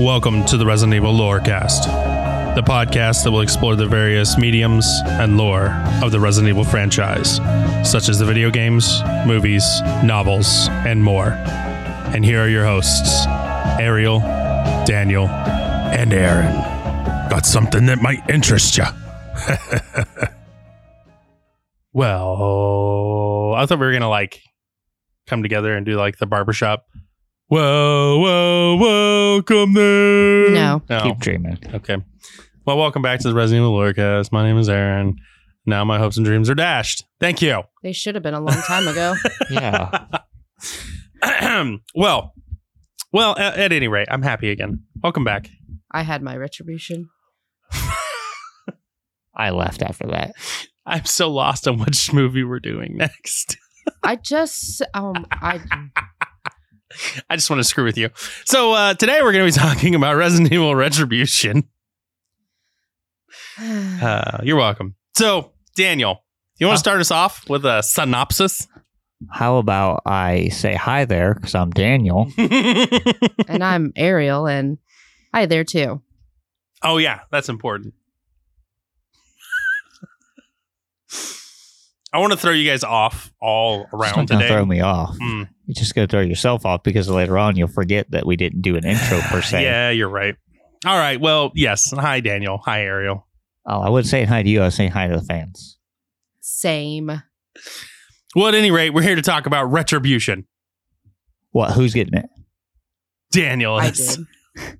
Welcome to the Resident Evil Lorecast, the podcast that will explore the various mediums and lore of the Resident Evil franchise, such as the video games, movies, novels, and more. And here are your hosts, Ariel, Daniel, and Aaron. Got something that might interest you. Well, I thought we were going to come together and do the barbershop. Welcome there. No. Keep dreaming. Okay. Well, welcome back to the Resident Evil Lorecast. My name is Aaron. Now my hopes and dreams are dashed. Thank you. They should have been a long time ago. Yeah. Well, at any rate, I'm happy again. Welcome back. I had my retribution. I left after that. I'm so lost on which movie we're doing next. I just want to screw with you. So today we're going to be talking about Resident Evil Retribution. You're welcome. So, Daniel, you want to start us off with a synopsis? How about I say hi there, because I'm Daniel. And I'm Ariel, and hi there, too. Oh, yeah, that's important. I want to throw you guys off all around today. It's not going to throw me off. Mm. You're just going to throw yourself off because later on you'll forget that we didn't do an intro per se. Yeah, you're right. All right. Well, yes. Hi, Daniel. Hi, Ariel. Oh, I wasn't saying hi to you. I was saying hi to the fans. Same. Well, at any rate, we're here to talk about Retribution. What? Who's getting it? Daniel is. I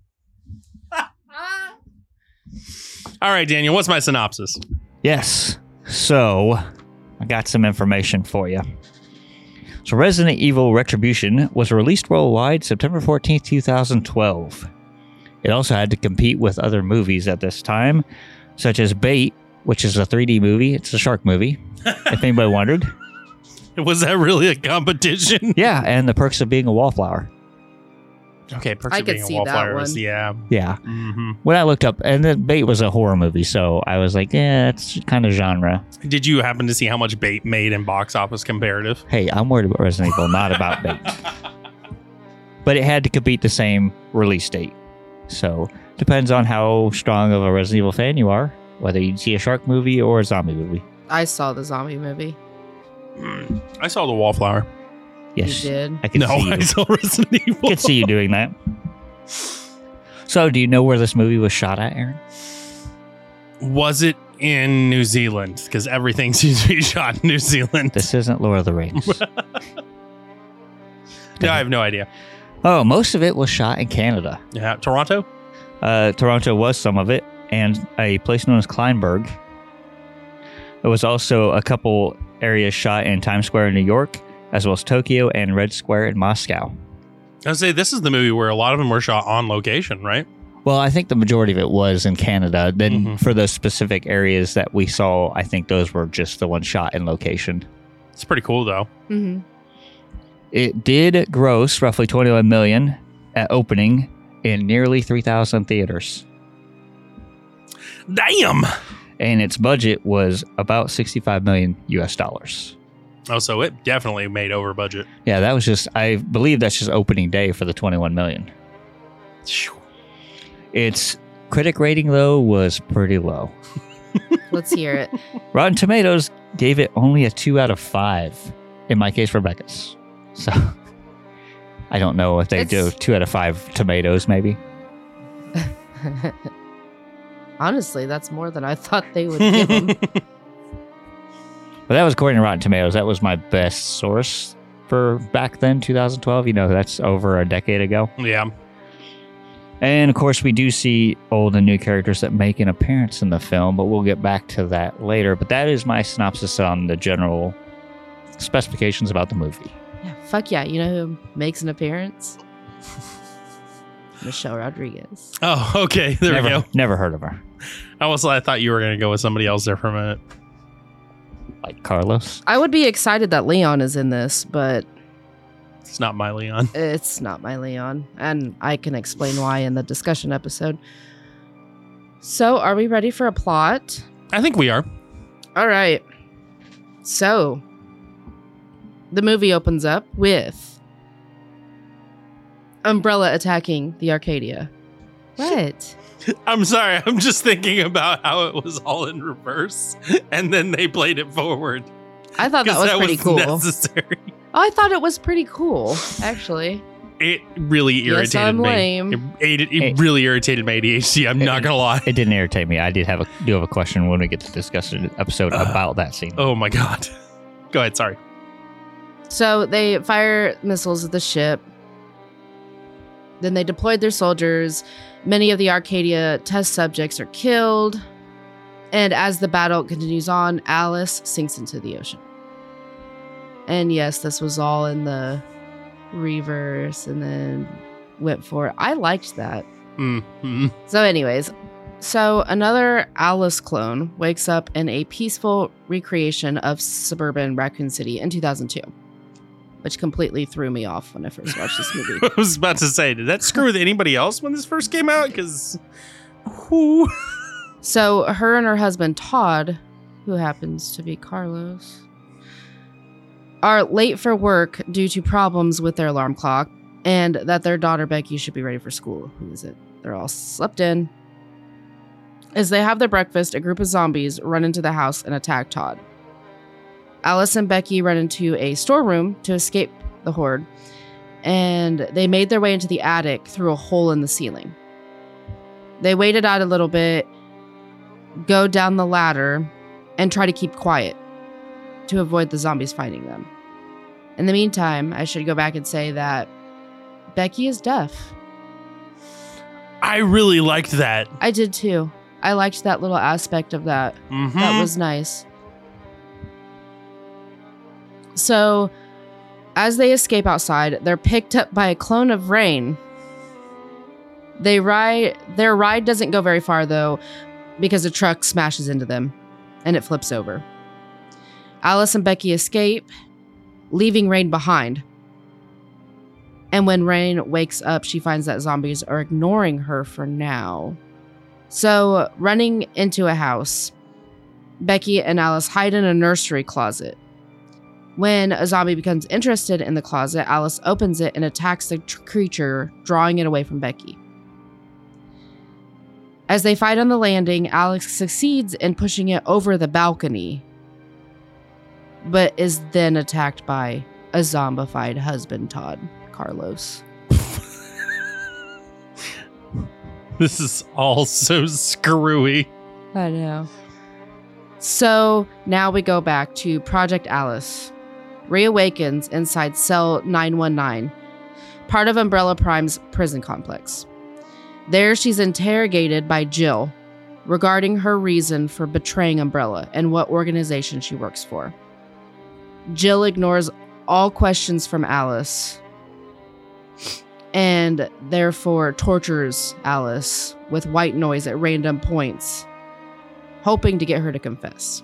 did. All right, Daniel. What's my synopsis? Yes. So, I got some information for you. So Resident Evil Retribution was released worldwide September 14th, 2012. It also had to compete with other movies at this time, such as Bait, which is a 3D movie. It's a shark movie, if anybody wondered. Was that really a competition? Yeah, and The Perks of Being a Wallflower. Okay, Perks of Being a Wallflower. Yeah. Yeah. Mm-hmm. When I looked up, and then Bait was a horror movie, so I was like, yeah, it's kind of genre. Did you happen to see how much Bait made in box office comparative? Hey, I'm worried about Resident Evil, not about Bait. But it had to compete the same release date. So, depends on how strong of a Resident Evil fan you are, whether you see a shark movie or a zombie movie. I saw the zombie movie. I saw the Wallflower. Yes, you did. I could see you. I saw Resident Evil. I could see you doing that. So, do you know where this movie was shot at, Aaron? Was it in New Zealand? Because everything seems to be shot in New Zealand. This isn't Lord of the Rings. No, I have no idea. Oh, most of it was shot in Canada. Yeah, Toronto? Toronto was some of it, and a place known as Kleinburg. There was also a couple areas shot in Times Square in New York, as well as Tokyo and Red Square in Moscow. I would say this is the movie where a lot of them were shot on location, right? Well, I think the majority of it was in Canada. Then for those specific areas that we saw, I think those were just the ones shot in location. It's pretty cool, though. Mm-hmm. It did gross roughly $21 million at opening in nearly 3,000 theaters. Damn! And its budget was about $65 million. Oh, so it definitely made over budget. Yeah, that was just, I believe that's just opening day for the $21 million. Its critic rating, though, was pretty low. Let's hear it. Rotten Tomatoes gave it only a 2 out of 5. In my case, Rebecca's. So I don't know if they do 2 out of 5 tomatoes, maybe. Honestly, that's more than I thought they would give them. But that was according to Rotten Tomatoes. That was my best source for back then, 2012. You know, that's over a decade ago. Yeah. And, of course, we do see old and new characters that make an appearance in the film, but we'll get back to that later. But that is my synopsis on the general specifications about the movie. Yeah, fuck yeah. You know who makes an appearance? Michelle Rodriguez. Oh, okay. There we go. Never heard of her. I thought you were going to go with somebody else there for a minute. Like Carlos? I would be excited that Leon is in this, but... It's not my Leon. It's not my Leon. And I can explain why in the discussion episode. So, are we ready for a plot? I think we are. All right. So, the movie opens up with Umbrella attacking the Arcadia. What? I'm sorry. I'm just thinking about how it was all in reverse, and then they played it forward. I thought that was pretty cool. Necessary. Oh, I thought it was pretty cool, actually. It really irritated me. Lame. It really irritated my ADHD. I'm not going to lie. It didn't irritate me. I do have a question when we get to discuss an episode about that scene. Oh, my God. Go ahead. Sorry. So they fire missiles at the ship. Then they deployed their soldiers. Many of the Arcadia test subjects are killed. And as the battle continues on, Alice sinks into the ocean. And yes, this was all in the reverse and then went for it. I liked that. Mm-hmm. So anyways, another Alice clone wakes up in a peaceful recreation of suburban Raccoon City in 2002, which completely threw me off when I first watched this movie. I was about to say, did that screw with anybody else when this first came out? Because who? So her and her husband, Todd, who happens to be Carlos, are late for work due to problems with their alarm clock, and that their daughter Becky should be ready for school. Who is it? They're all slept in. As they have their breakfast, a group of zombies run into the house and attack Todd. Alice and Becky run into a storeroom to escape the horde, and they made their way into the attic through a hole in the ceiling. They waited out a little bit, go down the ladder, and try to keep quiet to avoid the zombies finding them. In the meantime, I should go back and say that Becky is deaf. I really liked that. I did too. I liked that little aspect of that. Mm-hmm. That was nice. So, as they escape outside, they're picked up by a clone of Rain. Their ride doesn't go very far, though, because a truck smashes into them, and it flips over. Alice and Becky escape, leaving Rain behind. And when Rain wakes up, she finds that zombies are ignoring her for now. So, running into a house, Becky and Alice hide in a nursery closet. When a zombie becomes interested in the closet, Alice opens it and attacks the creature, drawing it away from Becky. As they fight on the landing, Alice succeeds in pushing it over the balcony, but is then attacked by a zombified husband, Todd Carlos. This is all so screwy. I know. So now we go back to Project Alice. Reawakens inside cell 919, part of Umbrella Prime's prison complex. There she's interrogated by Jill regarding her reason for betraying Umbrella and what organization she works for. Jill ignores all questions from Alice and therefore tortures Alice with white noise at random points, hoping to get her to confess.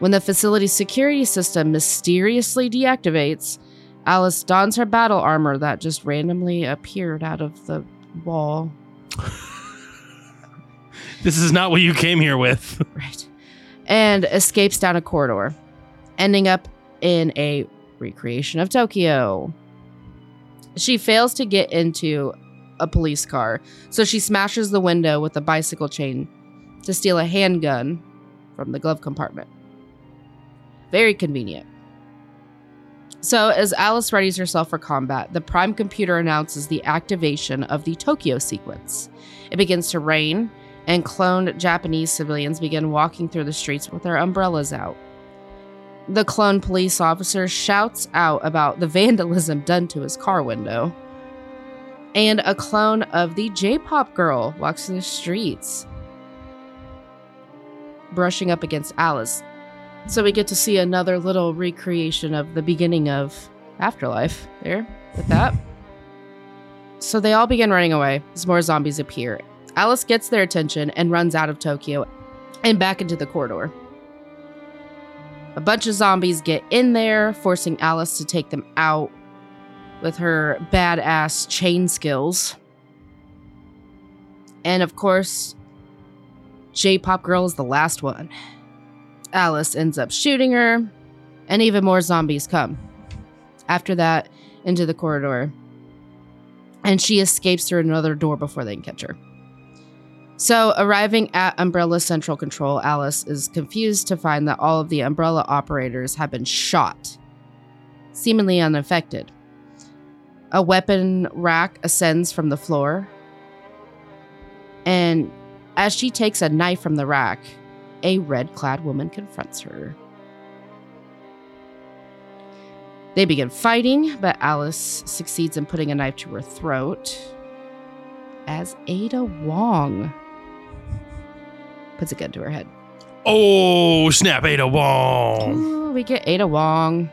When the facility's security system mysteriously deactivates, Alice dons her battle armor that just randomly appeared out of the wall. This is not what you came here with. Right. And escapes down a corridor, ending up in a recreation of Tokyo. She fails to get into a police car, so she smashes the window with a bicycle chain to steal a handgun from the glove compartment. Very convenient. So, as Alice readies herself for combat, the Prime computer announces the activation of the Tokyo sequence. It begins to rain, and cloned Japanese civilians begin walking through the streets with their umbrellas out. The clone police officer shouts out about the vandalism done to his car window. And a clone of the J-pop girl walks through the streets, brushing up against Alice. So we get to see another little recreation of the beginning of Afterlife there with that. So they all begin running away as more zombies appear. Alice gets their attention and runs out of Tokyo and back into the corridor. A bunch of zombies get in there, forcing Alice to take them out with her badass chain skills. And of course, J-pop girl is the last one. Alice ends up shooting her, and even more zombies come. After that, into the corridor. And she escapes through another door before they can catch her. So, arriving at Umbrella Central Control, Alice is confused to find that all of the Umbrella operators have been shot, seemingly unaffected. A weapon rack ascends from the floor, and as she takes a knife from the rack, a red-clad woman confronts her. They begin fighting, but Alice succeeds in putting a knife to her throat as Ada Wong puts a gun to her head. Oh, snap, Ada Wong. Ooh, we get Ada Wong.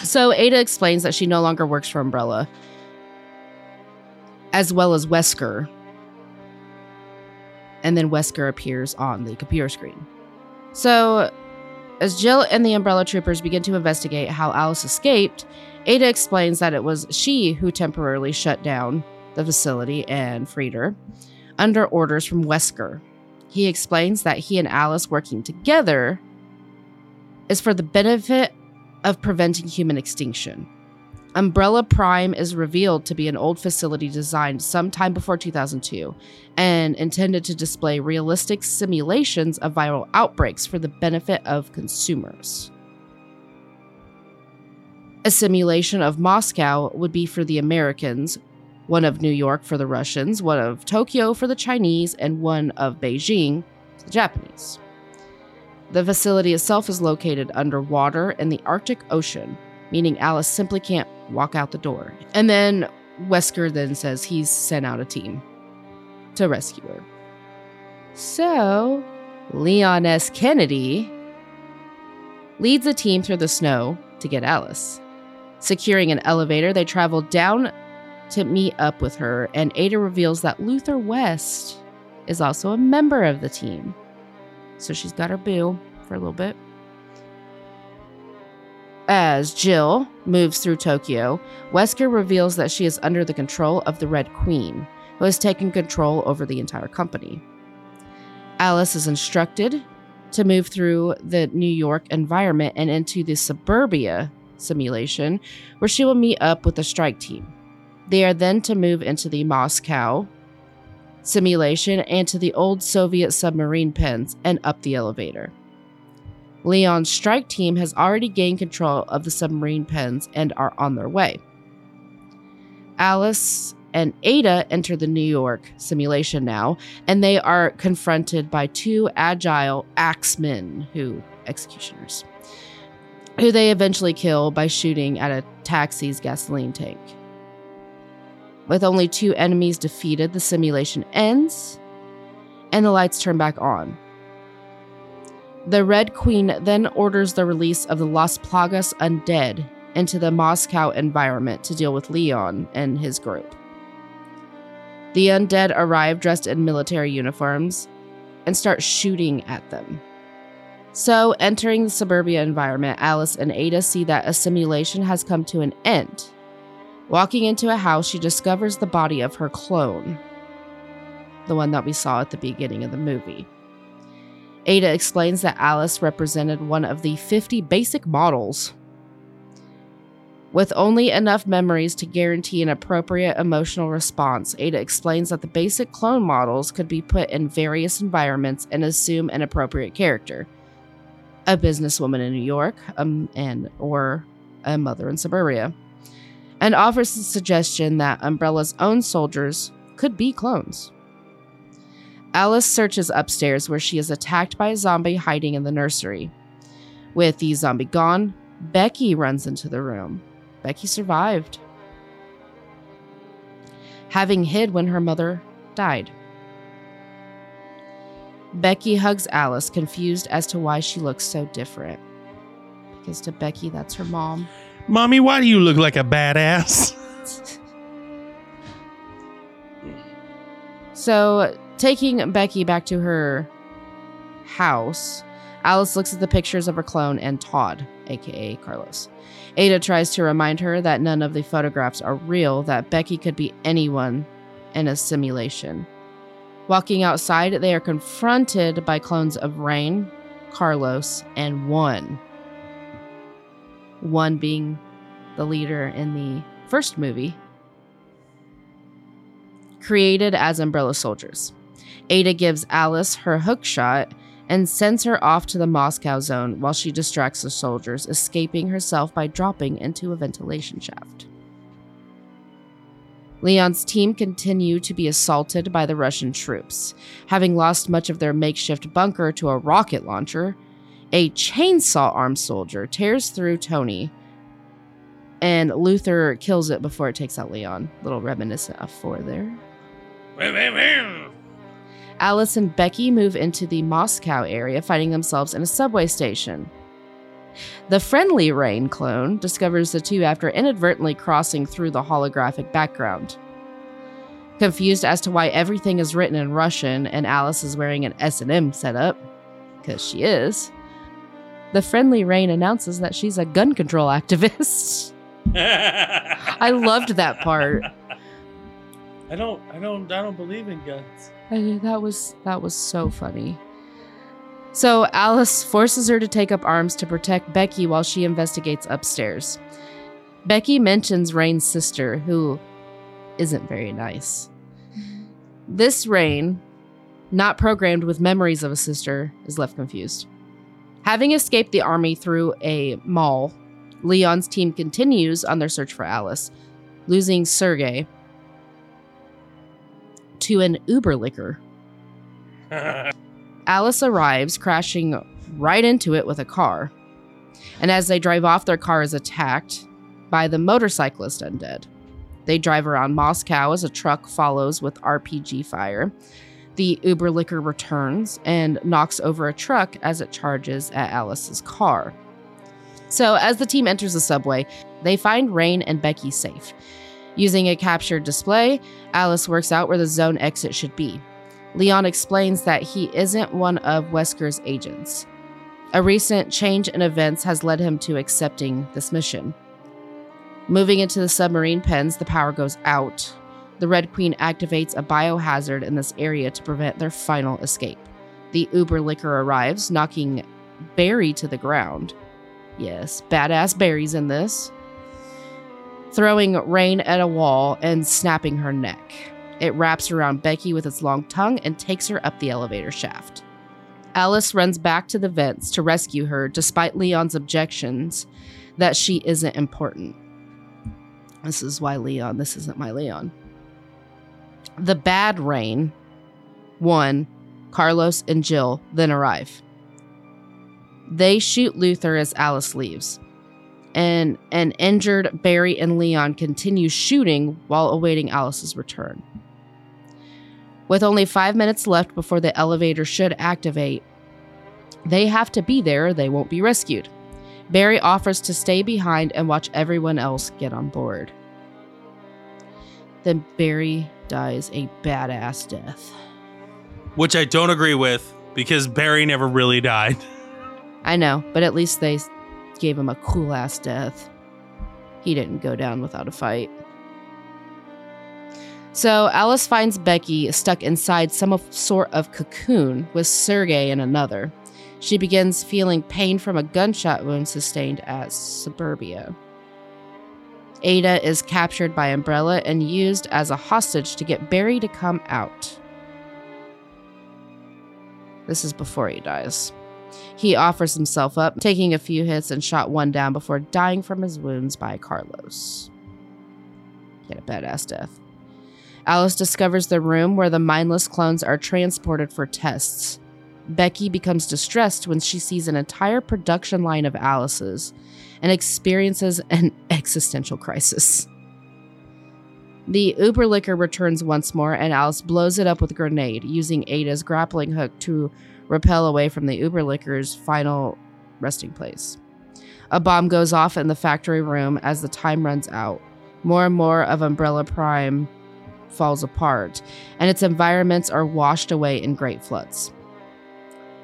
So Ada explains that she no longer works for Umbrella, as well as Wesker. And then Wesker appears on the computer screen. So as Jill and the Umbrella troopers begin to investigate how Alice escaped, Ada explains that it was she who temporarily shut down the facility and freed her, under orders from Wesker. He explains that he and Alice working together is for the benefit of preventing human extinction. Umbrella Prime is revealed to be an old facility designed sometime before 2002 and intended to display realistic simulations of viral outbreaks for the benefit of consumers. A simulation of Moscow would be for the Americans, one of New York for the Russians, one of Tokyo for the Chinese, and one of Beijing for the Japanese. The facility itself is located underwater in the Arctic Ocean, meaning Alice simply can't walk out the door. And then Wesker then says he's sent out a team to rescue her. So Leon S. Kennedy leads a team through the snow to get Alice. Securing an elevator, they travel down to meet up with her, and Ada reveals that Luther West is also a member of the team. So she's got her boo for a little bit. As Jill moves through Tokyo, Wesker reveals that she is under the control of the Red Queen, who has taken control over the entire company. Alice is instructed to move through the New York environment and into the suburbia simulation, where she will meet up with the strike team. They are then to move into the Moscow simulation and to the old Soviet submarine pens and up the elevator. Leon's strike team has already gained control of the submarine pens and are on their way. Alice and Ada enter the New York simulation now, and they are confronted by two agile axemen, executioners, who they eventually kill by shooting at a taxi's gasoline tank. With only two enemies defeated, the simulation ends, and the lights turn back on. The Red Queen then orders the release of the Las Plagas undead into the Moscow environment to deal with Leon and his group. The undead arrive dressed in military uniforms and start shooting at them. So, entering the suburbia environment, Alice and Ada see that a simulation has come to an end. Walking into a house, she discovers the body of her clone, the one that we saw at the beginning of the movie. Ada explains that Alice represented one of the 50 basic models, with only enough memories to guarantee an appropriate emotional response. Ada explains that the basic clone models could be put in various environments and assume an appropriate character: a businesswoman in New York, or a mother in suburbia. And offers the suggestion that Umbrella's own soldiers could be clones. Alice searches upstairs, where she is attacked by a zombie hiding in the nursery. With the zombie gone, Becky runs into the room. Becky survived, having hid when her mother died. Becky hugs Alice, confused as to why she looks so different. Because to Becky, that's her mom. Mommy, why do you look like a badass? So, taking Becky back to her house, Alice looks at the pictures of her clone and Todd, aka Carlos. Ada tries to remind her that none of the photographs are real, that Becky could be anyone in a simulation. Walking outside, they are confronted by clones of Rain, Carlos, and One. One being the leader in the first movie, created as Umbrella soldiers. Ada gives Alice her hookshot and sends her off to the Moscow zone while she distracts the soldiers, escaping herself by dropping into a ventilation shaft. Leon's team continue to be assaulted by the Russian troops, having lost much of their makeshift bunker to a rocket launcher. A chainsaw-armed soldier tears through Tony, and Luther kills it before it takes out Leon. Little reminiscent of 4 there. Alice and Becky move into the Moscow area, finding themselves in a subway station. The friendly Rain clone discovers the two after inadvertently crossing through the holographic background. Confused as to why everything is written in Russian and Alice is wearing an S&M setup, because she is, the friendly Rain announces that she's a gun control activist. I loved that part. I don't believe in guns. That was so funny. So Alice forces her to take up arms to protect Becky while she investigates upstairs. Becky mentions Rain's sister, who isn't very nice. This Rain, not programmed with memories of a sister, is left confused. Having escaped the army through a mall, Leon's team continues on their search for Alice, losing Sergey to an Uber licker. Alice arrives, crashing right into it with a car. And as they drive off, their car is attacked by the motorcyclist undead. They drive around Moscow as a truck follows with RPG fire. The Uber licker returns and knocks over a truck as it charges at Alice's car. So as the team enters the subway, they find Rain and Becky safe. Using a captured display, Alice works out where the zone exit should be. Leon explains that he isn't one of Wesker's agents. A recent change in events has led him to accepting this mission. Moving into the submarine pens, the power goes out. The Red Queen activates a biohazard in this area to prevent their final escape. The Uber licker arrives, knocking Barry to the ground. Yes, badass Barry's in this. Throwing Rain at a wall and snapping her neck. It wraps around Becky with its long tongue and takes her up the elevator shaft. Alice runs back to the vents to rescue her, despite Leon's objections that she isn't important. This is why Leon, this isn't my Leon. The bad Rain, One, Carlos, and Jill then arrive. They shoot Luther as Alice leaves. And an injured Barry and Leon continue shooting while awaiting Alice's return. With only 5 minutes left before the elevator should activate, they have to be there or they won't be rescued. Barry offers to stay behind and watch everyone else get on board. Then Barry dies a badass death. Which I don't agree with, because Barry never really died. I know, but at least they gave him a cool-ass death. He didn't go down without a fight. So Alice finds Becky stuck inside some sort of cocoon with Sergey in another. She begins feeling pain from a gunshot wound sustained at Suburbia. Ada is captured by Umbrella and used as a hostage to get Barry to come out. This is before he dies. He offers himself up, taking a few hits and shot one down before dying from his wounds by Carlos. Get a badass death. Alice discovers the room where the mindless clones are transported for tests. Becky becomes distressed when she sees an entire production line of Alice's and experiences an existential crisis. The Uber licker returns once more, and Alice blows it up with a grenade, using Ada's grappling hook to repel away from the Uber licker's final resting place. A bomb goes off in the factory room as the time runs out. More and more of Umbrella Prime falls apart, and its environments are washed away in great floods.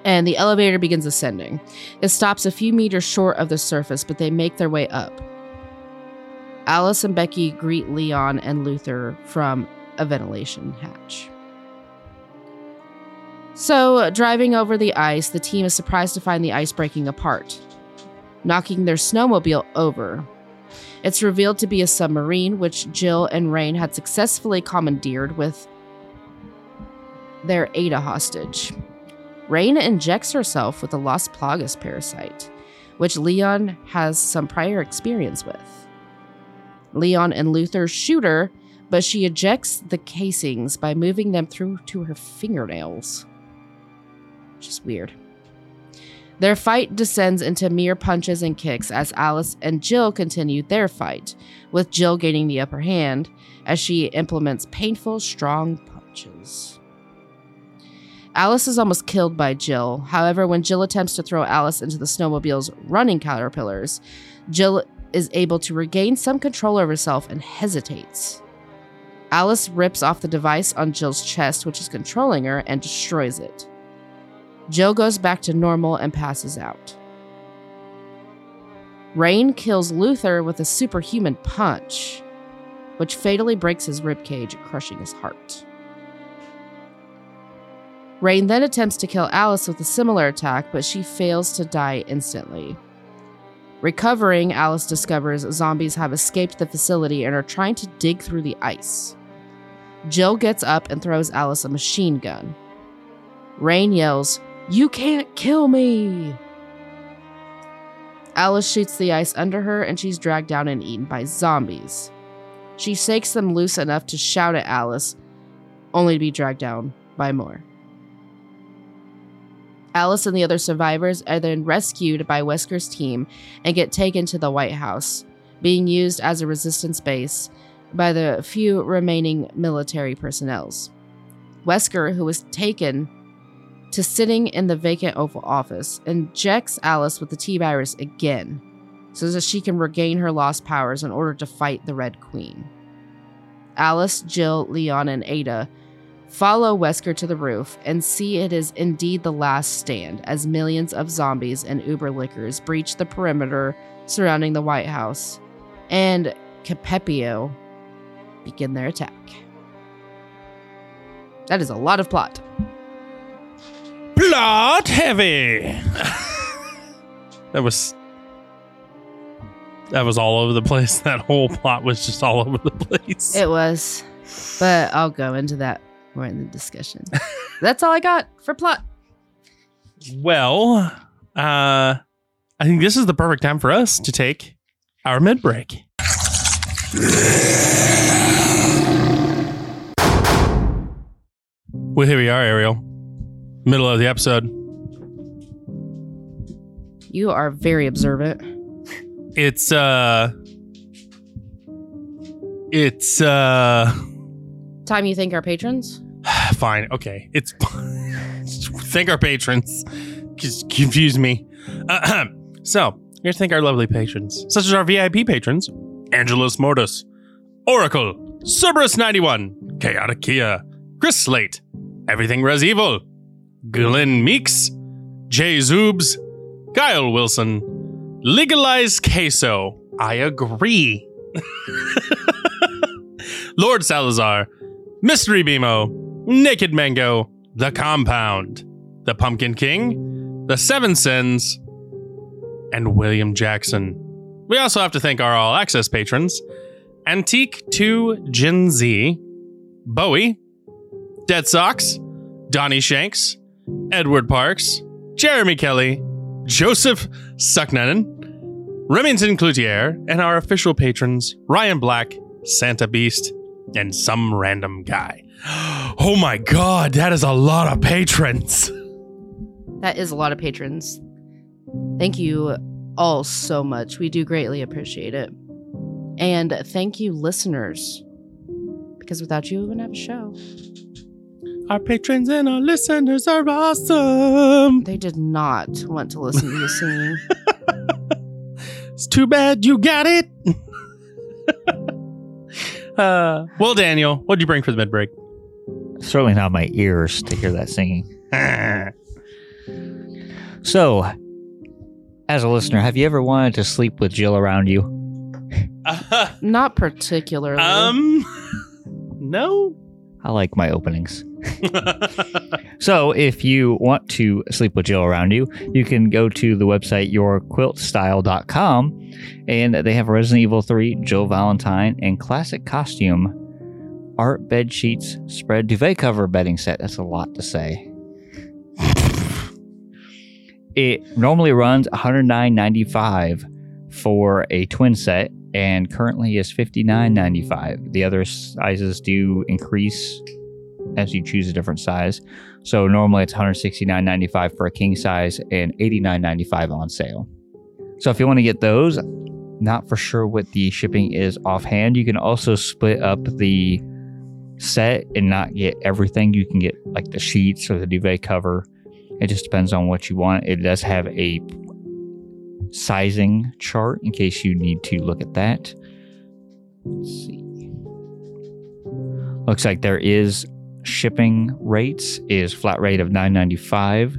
And the elevator begins ascending. It stops a few meters short of the surface, but they make their way up. Alice and Becky greet Leon and Luther from a ventilation hatch. So, driving over the ice, the team is surprised to find the ice breaking apart, knocking their snowmobile over. It's revealed to be a submarine, which Jill and Rain had successfully commandeered with their Ada hostage. Rain injects herself with the Las Plagas parasite, which Leon has some prior experience with. Leon and Luther shoot her, but she ejects the casings by moving them through to her fingernails. Which is weird. Their fight descends into mere punches and kicks as Alice and Jill continue their fight, with Jill gaining the upper hand as she implements painful, strong punches. Alice is almost killed by Jill. However, when Jill attempts to throw Alice into the snowmobile's running caterpillars, Jill is able to regain some control over herself and hesitates. Alice rips off the device on Jill's chest, which is controlling her, and destroys it. Jill goes back to normal and passes out. Rain kills Luther with a superhuman punch, which fatally breaks his ribcage, crushing his heart. Rain then attempts to kill Alice with a similar attack, but she fails to die instantly. Recovering, Alice discovers zombies have escaped the facility and are trying to dig through the ice. Jill gets up and throws Alice a machine gun. Rain yells, "You can't kill me!" Alice shoots the ice under her, and she's dragged down and eaten by zombies. She shakes them loose enough to shout at Alice, only to be dragged down by more. Alice and the other survivors are then rescued by Wesker's team and get taken to the White House, being used as a resistance base by the few remaining military personnel. Wesker, who was taken to sitting in the vacant Oval Office, injects Alice with the T-virus again so that she can regain her lost powers in order to fight the Red Queen. Alice, Jill, Leon, and Ada follow Wesker to the roof and see it is indeed the last stand as millions of zombies and uberlickers breach the perimeter surrounding the White House and Capepio begin their attack. That is a lot of plot. Plot heavy. That was all over the place. That whole plot was just all over the place. It was, but I'll go into that more in the discussion. That's all I got for plot. Well, I think this is the perfect time for us to take our mid break. Well, here we are, Ariel. Middle of the episode. You are very observant. It's time you thank our patrons? Fine. Okay. It's thank our patrons. Confuse me. So, here's thank our lovely patrons, such as our VIP patrons, Angelus Mortis, Oracle, Cerberus91, Chaotic Kia, Chris Slate, Everything Res Evil, Glenn Meeks, Jay Zoobs, Guile Wilson, Legalize Queso. I agree. Lord Salazar, Mystery Beemo, Naked Mango, The Compound, The Pumpkin King, The Seven Sins, and William Jackson. We also have to thank our All Access patrons, Antique 2 Gen Z, Bowie, Dead Socks, Donnie Shanks, Edward Parks, Jeremy Kelly, Joseph Sucknanen, Remington Cloutier, and our official patrons, Ryan Black, Santa Beast, and some random guy. Oh my God, that is a lot of patrons. That is a lot of patrons. Thank you all so much. We do greatly appreciate it. And thank you, listeners, because without you, we wouldn't have a show. Our patrons and our listeners are awesome. They did not want to listen to you singing. It's too bad you got it. Well, Daniel, what did you bring for the mid-break? Certainly not my ears to hear that singing. So, as a listener, have you ever wanted to sleep with Jill around you? Not particularly. No. I like my openings. So, if you want to sleep with Jill around you, you can go to the website yourquiltstyle.com, and they have Resident Evil 3, Jill Valentine, and classic costume art bed sheets, spread duvet cover bedding set. That's a lot to say. It normally runs $109.95 for a twin set, and currently is $59.95. The other sizes do increase as you choose a different size. So normally it's $169.95 for a king size and $89.95 on sale. So if you want to get those, not for sure what the shipping is offhand. You can also split up the set and not get everything. You can get like the sheets or the duvet cover. It just depends on what you want. It does have a sizing chart in case you need to look at that. Let's see. Looks like there is shipping rates, is flat rate of $9.95,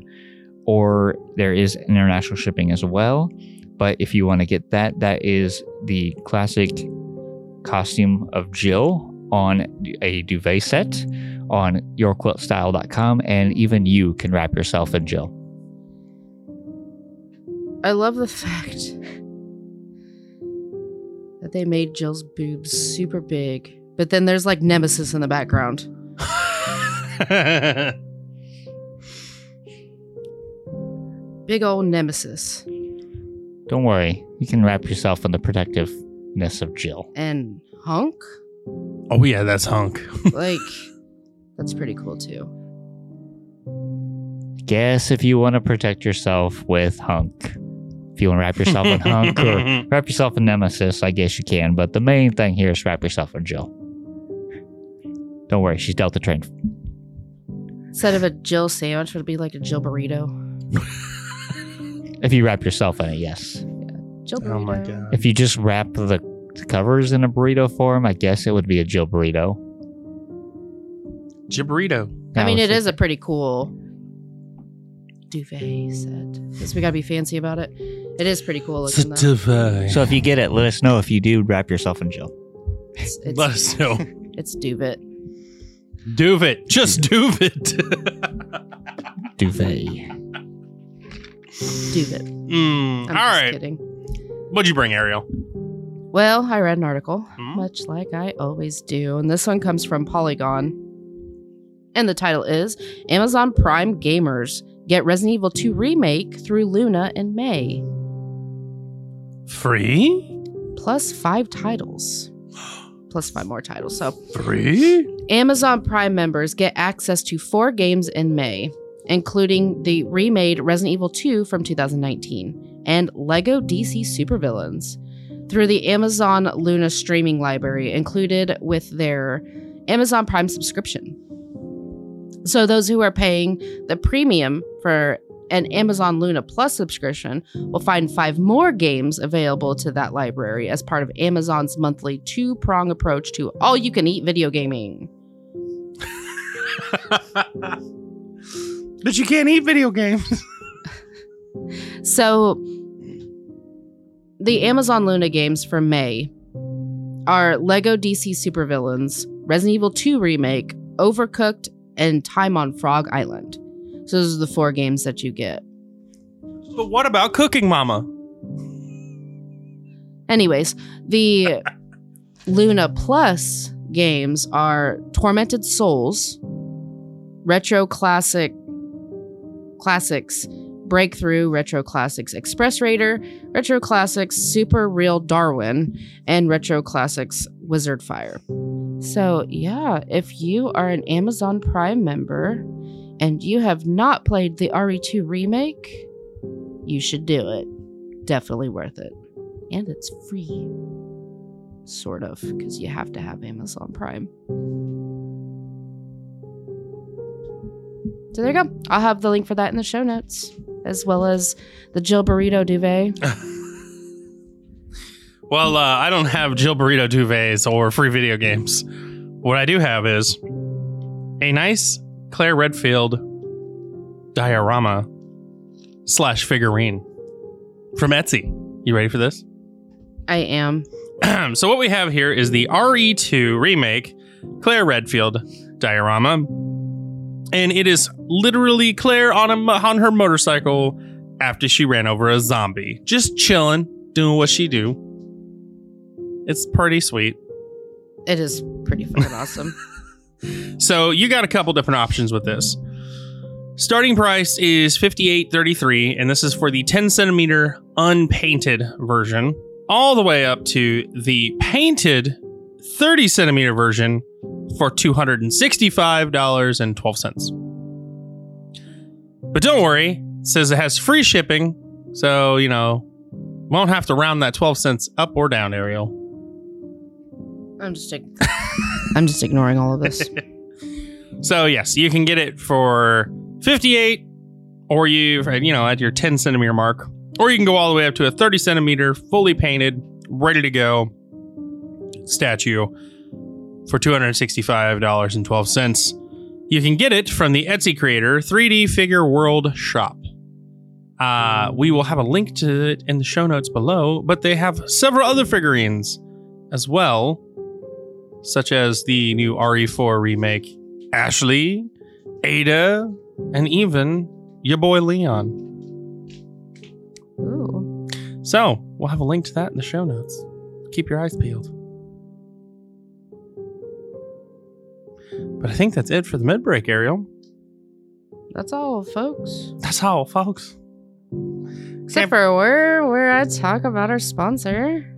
or there is international shipping as well. But if you want to get that, that is the classic costume of Jill on a duvet set on yourquiltstyle.com, and even you can wrap yourself in Jill. I love the fact that they made Jill's boobs super big, but then there's like Nemesis in the background. Big old Nemesis. Don't worry, you can wrap yourself in the protectiveness of Jill. And Hunk? Oh yeah, that's Hunk. Like, that's pretty cool too. Guess if you want to protect yourself with Hunk. If you want to wrap yourself in Hunk or wrap yourself in Nemesis, I guess you can. But the main thing here is wrap yourself in Jill. Don't worry, she's dealt the train. Instead of a Jill sandwich, would it be like a Jill burrito? If you wrap yourself in it, yes. Yeah. Jill burrito. Oh my God. If you just wrap the covers in a burrito form, I guess it would be a Jill burrito. Jill burrito. I mean, it is a pretty cool duvet set. Guess we gotta be fancy about it. It is pretty cool looking. It's a duvet. So if you get it, let us know if you do wrap yourself in Jill. Let us know. It's duvet. Duvet. Just duvet. Duvet. Duvet. All right. Kidding. What'd you bring, Ariel? Well, I read an article, much like I always do, and this one comes from Polygon. And the title is Amazon Prime Gamers Get Resident Evil 2 Remake through Luna in May. Free? Plus 5 titles. Plus 5 more titles. So free? Amazon Prime members get access to 4 games in May, including the remade Resident Evil 2 from 2019 and LEGO DC Supervillains, through the Amazon Luna streaming library included with their Amazon Prime subscription. So those who are paying the premium for an Amazon Luna Plus subscription will find 5 more games available to that library as part of Amazon's monthly 2-prong approach to all-you-can-eat video gaming. But you can't eat video games. So, the Amazon Luna games for May are LEGO DC Supervillains, Resident Evil 2 Remake, Overcooked, and Time on Frog Island. So those are the 4 games that you get. But what about Cooking Mama? Anyways, the Luna Plus games are Tormented Souls, Retro Classics, Breakthrough, Retro Classics Express Raider, Retro Classics Super Real Darwin, and Retro Classics Wizard Fire. So yeah, if you are an Amazon Prime member and you have not played the RE2 remake, you should do it. Definitely worth it. And it's free. Sort of, because you have to have Amazon Prime. So there you go. I'll have the link for that in the show notes, as well as the Jill burrito duvet. Well, I don't have Jill Burrito duvets or free video games. What I do have is a nice Claire Redfield diorama / figurine from Etsy. You ready for this? I am. So what we have here is the RE2 remake Claire Redfield diorama. And it is literally Claire on her motorcycle after she ran over a zombie. Just chilling, doing what she do. It's pretty sweet. It is pretty fucking awesome. So you got a couple different options with this. Starting price is $58.33, and this is for the 10 centimeter unpainted version, all the way up to the painted 30 centimeter version for $265.12. But don't worry, it says it has free shipping, so, you know, won't have to round that 12 cents up or down, Ariel. I'm just ignoring all of this. So, yes, you can get it for $58, or you know, at your 10 centimeter mark, or you can go all the way up to a 30 centimeter fully painted, ready to go statue for $265.12. You can get it from the Etsy creator 3D Figure World shop. We will have a link to it in the show notes below, but they have several other figurines as well, such as the new RE4 remake, Ashley, Ada, and even your boy Leon. Ooh. So we'll have a link to that in the show notes. Keep your eyes peeled. But I think that's it for the mid-break, Ariel. That's all, folks. Except for where I talk about our sponsor.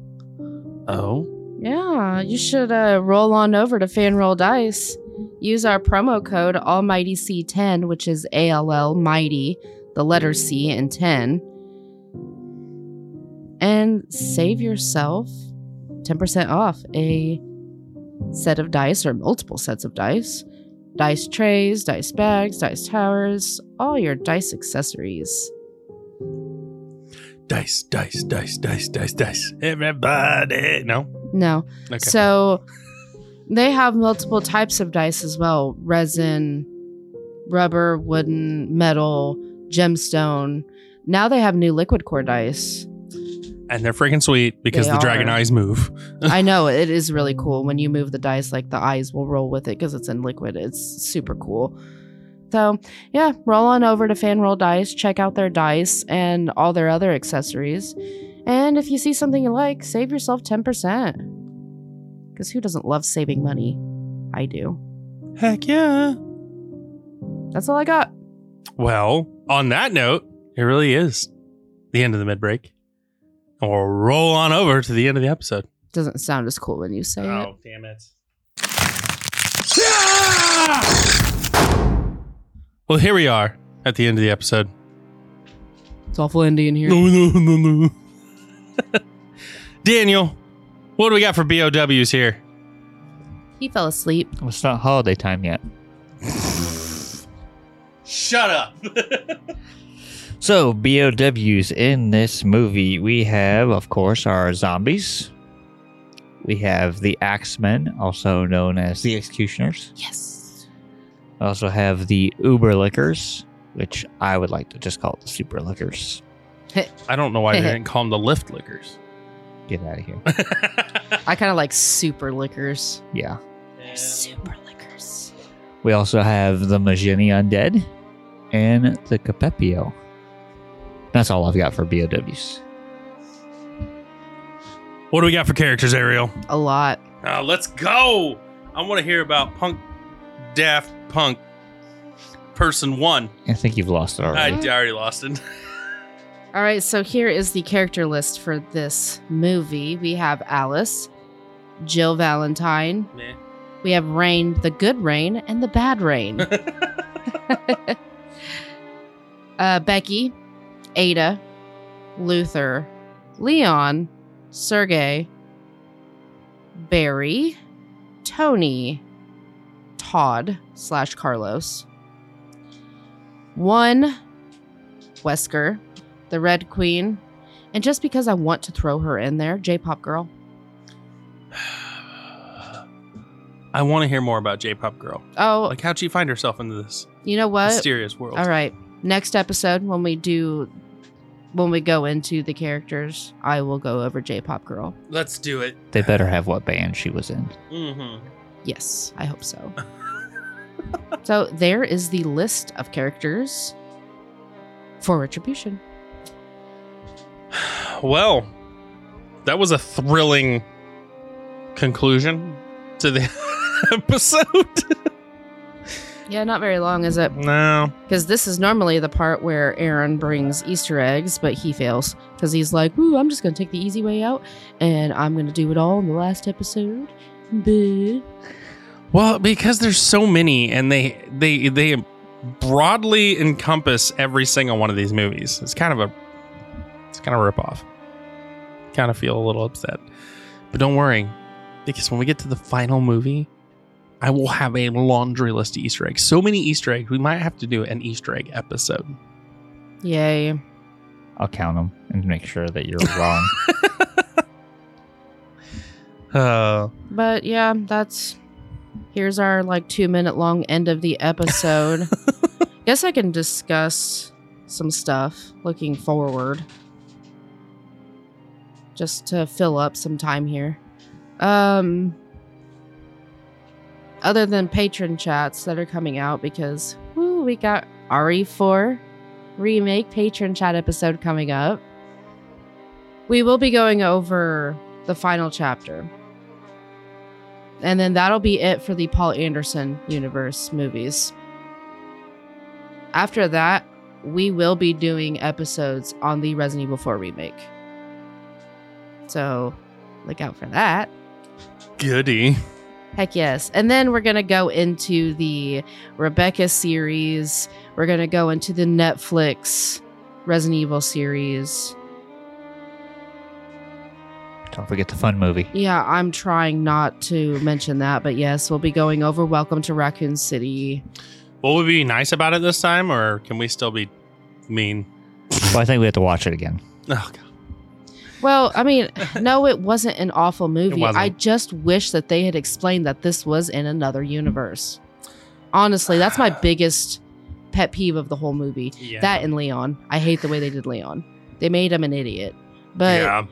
Oh? Yeah, you should roll on over to FanRoll Dice. Use our promo code ALMIGHTYC10, which is A-L-L, mighty, the letter C, and 10. And save yourself 10% off a set of dice, or multiple sets of dice, dice trays, dice bags, dice towers, all your dice accessories. Dice, dice, dice, dice, dice, dice. Everybody. No. Okay. So they have multiple types of dice as well. Resin, rubber, wooden, metal, gemstone. Now they have new liquid core dice. And they're freaking sweet because the dragon eyes move. I know. It is really cool. When you move the dice, like, the eyes will roll with it because it's in liquid. It's super cool. So, yeah, roll on over to FanRoll Dice. Check out their dice and all their other accessories. And if you see something you like, save yourself 10%. Because who doesn't love saving money? I do. Heck yeah. That's all I got. Well, on that note, it really is the end of the mid-break. Or roll on over to the end of the episode. Doesn't sound as cool when you say it. Oh, damn it. Yeah! Well, here we are at the end of the episode. It's awful Indian here. No. Daniel, what do we got for BOWs here? He fell asleep. Well, it's not holiday time yet. Shut up. So, BOWs in this movie, we have, of course, our zombies. We have the Axemen, also known as the Executioners. Yes. We also have the Uberlickers, which I would like to just call it the Super Lickers. I don't know why they didn't call them the Lift Lickers. Get out of here. I kind of like Super Lickers. Yeah. Super Lickers. We also have the Magini Undead and the Capepio. That's all I've got for BOWs. What do we got for characters, Ariel? A lot. Let's go. I want to hear about Daft Punk Person 1. I think you've lost it already. I already lost it. All right, so here is the character list for this movie. We have Alice, Jill Valentine. Meh. We have Rain, the good Rain, and the bad Rain. Becky. Ada, Luther, Leon, Sergey, Barry, Tony, Todd / Carlos, One, Wesker, the Red Queen, And just because I want to throw her in there, J-pop girl. I want to hear more about J-pop girl. Oh. Like how'd she find herself into this? You know what? Mysterious world. All right. Next episode, when we go into the characters, I will go over J-pop girl. Let's do it. They better have what band she was in. Mm-hmm. Yes, I hope so. So there is the list of characters for Retribution. Well, that was a thrilling conclusion to the episode. Yeah, not very long, is it? No. Because this is normally the part where Aaron brings Easter eggs, but he fails. Because he's like, "Woo, I'm just going to take the easy way out, and I'm going to do it all in the last episode." Boo. Well, because there's so many, and they broadly encompass every single one of these movies. It's kind of a ripoff. Kind of feel a little upset. But don't worry, because when we get to the final movie, I will have a laundry list of Easter eggs. So many Easter eggs, we might have to do an Easter egg episode. Yay. I'll count them and make sure that you're wrong. But yeah, here's our 2 minute long end of the episode. Guess I can discuss some stuff looking forward. Just to fill up some time here. Other than patron chats that are coming out, because we got RE4 remake patron chat episode coming up. We will be going over the final chapter. And then that'll be it for the Paul Anderson universe movies. After that, we will be doing episodes on the Resident Evil 4 remake. So look out for that. Goody. Heck yes. And then we're going to go into the Rebecca series. We're going to go into the Netflix Resident Evil series. Don't forget the fun movie. Yeah, I'm trying not to mention that. But yes, we'll be going over Welcome to Raccoon City. What would be nice about it this time? Or can we still be mean? Well, I think we have to watch it again. Oh, God. Well, I mean, no, it wasn't an awful movie. I just wish that they had explained that this was in another universe. Honestly, that's my biggest pet peeve of the whole movie. Yeah. That and Leon. I hate the way they did Leon. They made him an idiot. But yeah.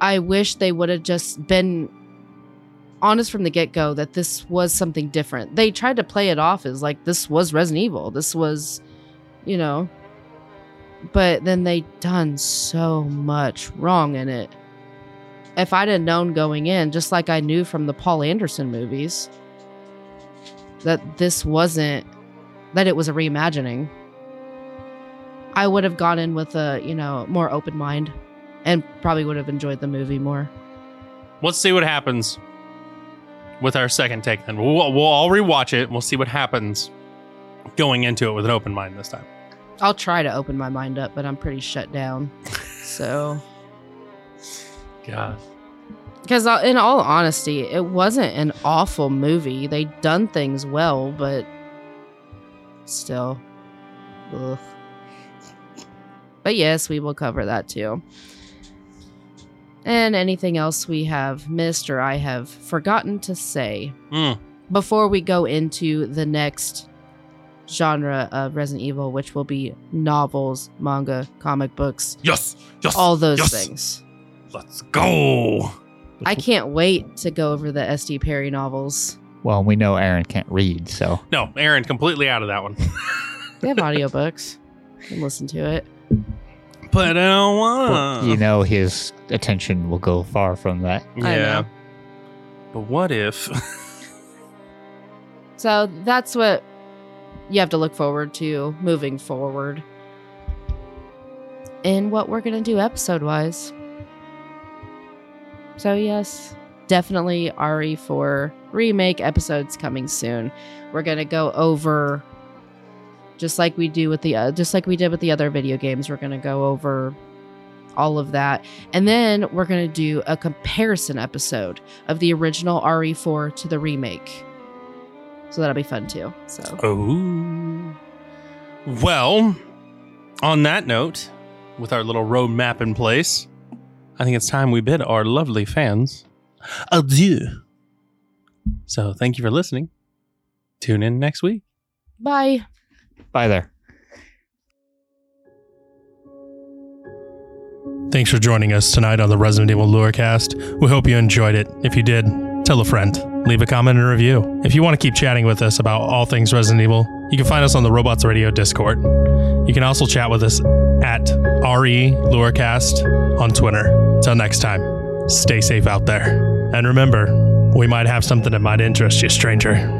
I wish they would have just been honest from the get-go that this was something different. They tried to play it off as this was Resident Evil. This was, But then they done so much wrong in it. If I'd have known going in, just like I knew from the Paul Anderson movies, that this wasn't, that it was a reimagining, I would have gone in with a, more open mind and probably would have enjoyed the movie more. Let's see what happens with our second take then. We'll all rewatch it and we'll see what happens going into it with an open mind this time. I'll try to open my mind up, but I'm pretty shut down. So, God. Because in all honesty, it wasn't an awful movie. They done things well, but still. Ugh. But yes, we will cover that too. And anything else we have missed or I have forgotten to say before we go into the next genre of Resident Evil, which will be novels, manga, comic books. Yes. All those things. Let's go. I can't wait to go over the S.D. Perry novels. Well, we know Aaron can't read, so. No, Aaron, completely out of that one. They have audiobooks. You can listen to it. But I don't want to. His attention will go far from that. Yeah. But what if? So that's what you have to look forward to moving forward in what we're going to do episode wise. So yes, definitely RE4 remake episodes coming soon. We're going to go over, just like we did with the other video games. We're going to go over all of that. And then we're going to do a comparison episode of the original RE4 to the remake. So that'll be fun too. So. Oh. Well, on that note, with our little road map in place, I think it's time we bid our lovely fans adieu. So thank you for listening. Tune in next week. Bye. Bye there. Thanks for joining us tonight on the Resident Evil Lorecast. We hope you enjoyed it. If you did, tell a friend. Leave a comment and a review. If you want to keep chatting with us about all things Resident Evil, you can find us on the Robots Radio Discord. You can also chat with us at RE Lorecast on Twitter. Till next time, stay safe out there. And remember, we might have something that might interest you, stranger.